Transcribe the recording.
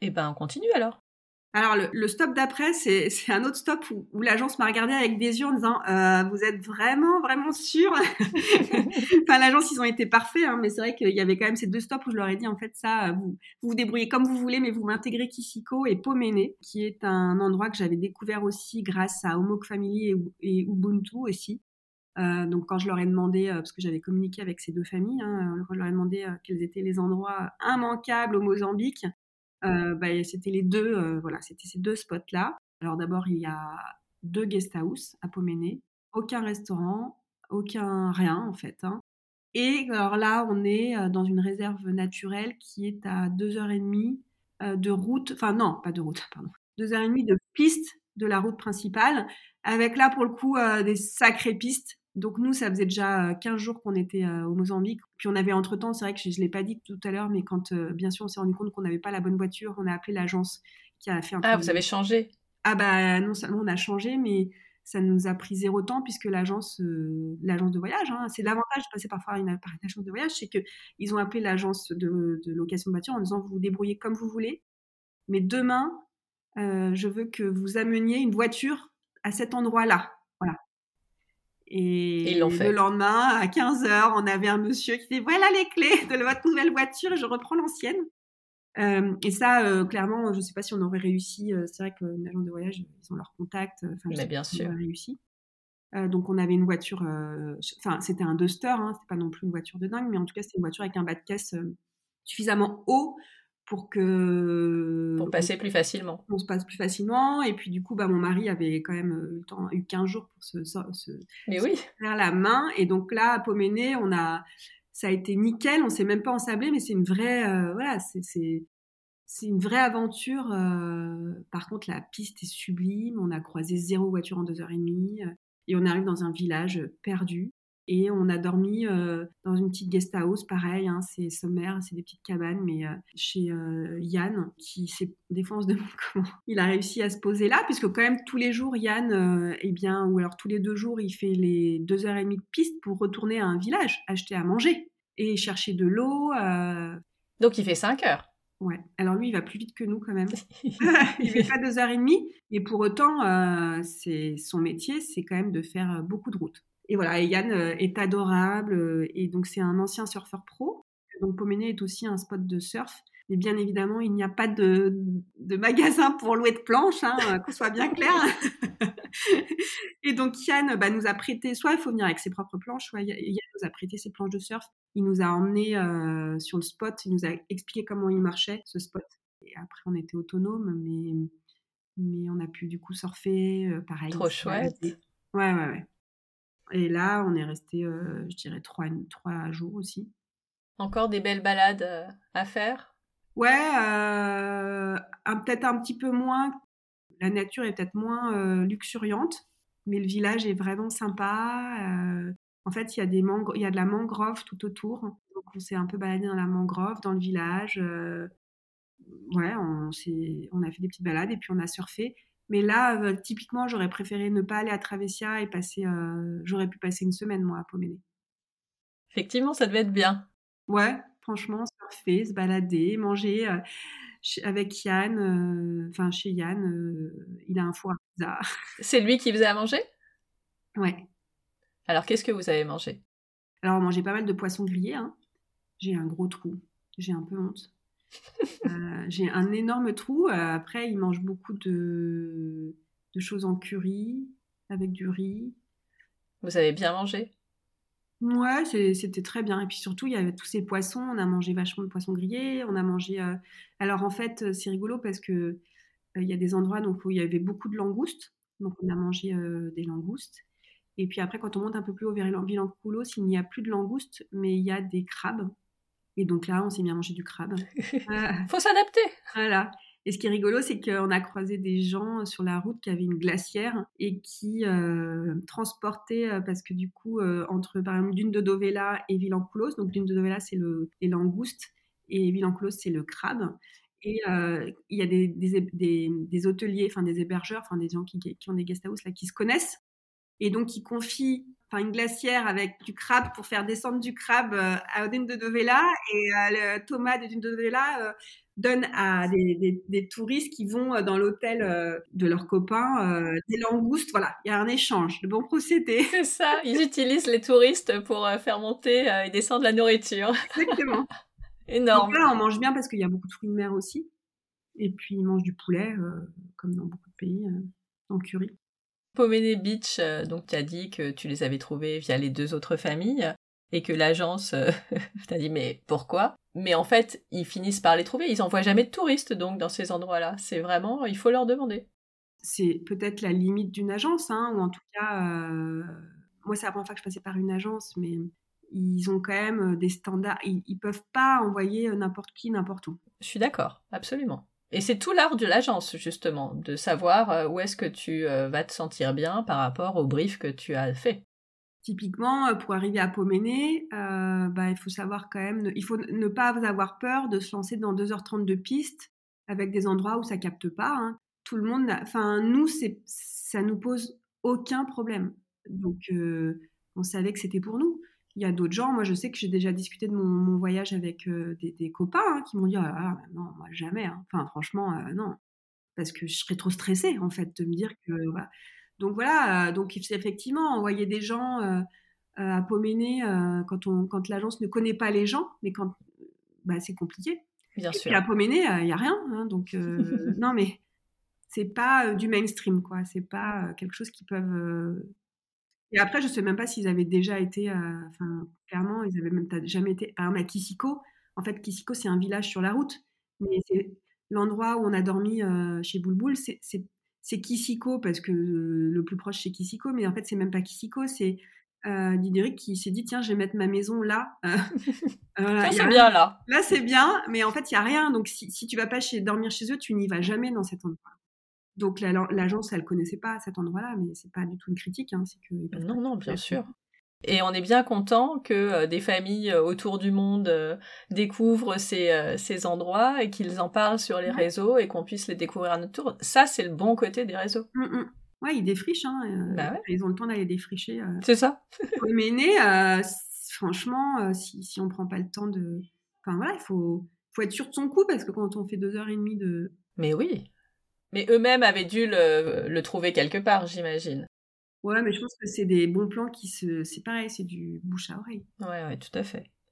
Eh ben, on continue alors. Alors, le stop d'après, c'est un autre stop où l'agence m'a regardée avec des yeux en disant « Vous êtes vraiment, vraiment sûrs ?» Enfin, l'agence, ils ont été parfaits, hein, mais c'est vrai qu'il y avait quand même ces deux stops où je leur ai dit « En fait, ça, vous vous débrouillez comme vous voulez, mais vous m'intégrez Kissico et Pomene, qui est un endroit que j'avais découvert aussi grâce à Homo Family et Ubuntu aussi. » Donc, quand je leur ai demandé, parce que j'avais communiqué avec ces deux familles, hein, quand je leur ai demandé quels étaient les endroits immanquables au Mozambique, c'était les deux, c'était ces deux spots-là. Alors d'abord, il y a deux guest house à Pomene, aucun restaurant, aucun rien en fait. Hein. Et alors là, on est dans une réserve naturelle qui est à 2h30 de route, enfin non, pas de route, pardon, 2h30 de piste de la route principale, avec là pour le coup des sacrées pistes. Donc nous, ça faisait déjà 15 jours qu'on était au Mozambique. Puis on avait entre-temps, c'est vrai que je ne l'ai pas dit tout à l'heure, mais quand, bien sûr, on s'est rendu compte qu'on n'avait pas la bonne voiture, on a appelé l'agence qui a fait un... Ah, vous avez changé ? Ah bah non seulement on a changé, mais ça nous a pris zéro temps puisque l'agence de voyage, hein, c'est l'avantage de passer par une agence de voyage, c'est qu'ils ont appelé l'agence de location de voiture en disant « Vous vous débrouillez comme vous voulez, mais demain, je veux que vous ameniez une voiture à cet endroit-là. » Voilà. Et le lendemain, à 15h, on avait un monsieur qui disait « Voilà les clés de votre nouvelle voiture, je reprends l'ancienne. » Et ça, clairement, je ne sais pas si on aurait réussi. C'est vrai qu'une agence de voyage, ils ont leur contact. Mais bien sûr. On aurait réussi. Donc, on avait une voiture... c'était un Duster, hein, ce n'était pas non plus une voiture de dingue, mais en tout cas, c'était une voiture avec un bas de caisse suffisamment haut pour que... Pour passer plus facilement. On se passe plus facilement. Et puis, du coup, mon mari avait quand même eu 15 jours pour se faire la main. Et donc là, à Pomene, ça a été nickel. On ne s'est même pas ensablé, mais c'est une vraie... c'est une vraie aventure. Par contre, la piste est sublime. On a croisé 0 voiture en 2h30. Et on arrive dans un village perdu. Et on a dormi dans une petite guest house, pareil, hein, c'est sommaire, c'est des petites cabanes, mais chez Yann, qui, des fois on se demande comment il a réussi à se poser là, puisque quand même tous les jours, Yann, ou alors tous les 2 jours, il fait les 2h30 de piste pour retourner à un village, acheter à manger et chercher de l'eau. Donc il fait 5 heures. Ouais, alors lui, il va plus vite que nous quand même. Il fait pas 2h30, mais pour autant, son métier, c'est quand même de faire beaucoup de route. Et voilà, et Yann est adorable, et donc c'est un ancien surfeur pro. Donc Pomene est aussi un spot de surf, mais bien évidemment, il n'y a pas de magasin pour louer de planches, hein, qu'on soit bien clair. Et donc Yann nous a prêté, soit il faut venir avec ses propres planches, soit Yann nous a prêté ses planches de surf. Il nous a emmenés sur le spot, il nous a expliqué comment il marchait, ce spot. Et après, on était autonomes, mais on a pu du coup surfer, pareil. Trop chouette. Ouais. Et là, on est resté, je dirais, 3 jours aussi. Encore des belles balades à faire ? Ouais, peut-être un petit peu moins. La nature est peut-être moins luxuriante, mais le village est vraiment sympa. En fait, il y a de la mangrove tout autour. Donc, on s'est un peu baladé dans la mangrove, dans le village. On a fait des petites balades et puis on a surfé. Mais là, typiquement, j'aurais préféré ne pas aller à Travesia et j'aurais pu passer une semaine, moi, à Pomene. Effectivement, ça devait être bien. Ouais, franchement, surfer, se balader, manger avec Yann. Chez Yann, il a un four à pizza. C'est lui qui faisait à manger ? Ouais. Alors, qu'est-ce que vous avez mangé ? Alors, on mangeait pas mal de poissons grillés. Hein. J'ai un gros trou. J'ai un peu honte. J'ai un énorme trou. Après, il mange beaucoup de choses en curry, avec du riz. Vous avez bien mangé ? Ouais, c'était très bien. Et puis surtout, il y avait tous ces poissons. On a mangé vachement de poissons grillés. On a mangé... Alors en fait, c'est rigolo parce qu'il y a des endroits donc, où il y avait beaucoup de langoustes. Donc on a mangé des langoustes. Et puis après, quand on monte un peu plus haut vers Vilanculos, il n'y a plus de langoustes, mais il y a des crabes. Et donc là, on s'est bien mangé du crabe. Faut s'adapter. Voilà. Et ce qui est rigolo, c'est qu'on a croisé des gens sur la route qui avaient une glacière et qui transportaient, parce que du coup, entre par exemple Dune de Dovela et Vilanculos, donc Dune de Dovela, c'est les langoustes et Vilanculos, c'est le crabe. Et il y a des hôteliers, des hébergeurs, des gens qui ont des guest house là, qui se connaissent et donc qui confient une glacière avec du crabe pour faire descendre du crabe à Dune de Dovela et le Thomas de Dune de Dovela donne à des touristes qui vont dans l'hôtel de leurs copains des langoustes. Voilà, il y a un échange, de bons procédés. C'est ça, ils utilisent les touristes pour faire monter et descendre la nourriture. Exactement. Énorme. Donc là, on mange bien parce qu'il y a beaucoup de fruits de mer aussi. Et puis, ils mangent du poulet, comme dans beaucoup de pays, en curry. Pomene Beach, donc tu as dit que tu les avais trouvés via les deux autres familles et que l'agence t'a dit mais pourquoi ? Mais en fait, ils finissent par les trouver. Ils n'envoient jamais de touristes donc dans ces endroits-là. C'est vraiment, il faut leur demander. C'est peut-être la limite d'une agence, hein, ou en tout cas, moi c'est la première fois que je passais par une agence, mais ils ont quand même des standards. Ils ne peuvent pas envoyer n'importe qui, n'importe où. Je suis d'accord, absolument. Et c'est tout l'art de l'agence, justement, de savoir où est-ce que tu vas te sentir bien par rapport au brief que tu as fait. Typiquement, pour arriver à Pomene, il faut savoir quand même, il faut ne pas avoir peur de se lancer dans 2h30 de piste avec des endroits où ça capte pas. Hein. Tout le monde, nous, ça nous pose aucun problème. Donc, on savait que c'était pour nous. Il y a d'autres gens, moi je sais que j'ai déjà discuté de mon voyage avec des copains qui m'ont dit non, moi jamais, hein. Enfin franchement non, parce que je serais trop stressée en fait de me dire que voilà. Donc voilà, donc effectivement envoyer des gens à Pomene quand l'agence ne connaît pas les gens, mais quand c'est compliqué. Bien sûr. Et à Pomene il n'y a rien, hein, donc non mais c'est pas du mainstream quoi, c'est pas quelque chose qu'ils peuvent Et après, je ne sais même pas s'ils avaient déjà été... clairement, ils n'avaient même jamais été... Par exemple, à Kissico. En fait, Kissico, c'est un village sur la route. Mais c'est l'endroit où on a dormi chez Boulboul, c'est Kissico, parce que le plus proche, c'est Kissico. Mais en fait, ce n'est même pas Kissico. C'est Didier qui s'est dit, tiens, je vais mettre ma maison là. Ça, c'est bien, là. Là, c'est bien. Mais en fait, il n'y a rien. Donc, si tu ne vas pas dormir chez eux, tu n'y vas jamais dans cet endroit. Donc l'agence, elle ne connaissait pas cet endroit-là, mais ce n'est pas du tout une critique. Hein, c'est que... Non, bien sûr. Et on est bien content que des familles autour du monde découvrent ces endroits et qu'ils en parlent sur les réseaux et qu'on puisse les découvrir à notre tour. Ça, c'est le bon côté des réseaux. Oui, ils défrichent. Hein, ouais. Ils ont le temps d'aller défricher. C'est ça. Mais franchement, si on ne prend pas le temps de... Enfin voilà, il faut être sûr de son coup, parce que quand on fait 2h30 de... Mais oui. Mais eux-mêmes avaient dû le trouver quelque part, j'imagine. Ouais, mais je pense que c'est des bons plans qui se... C'est pareil, c'est du bouche à oreille. Ouais, tout à fait.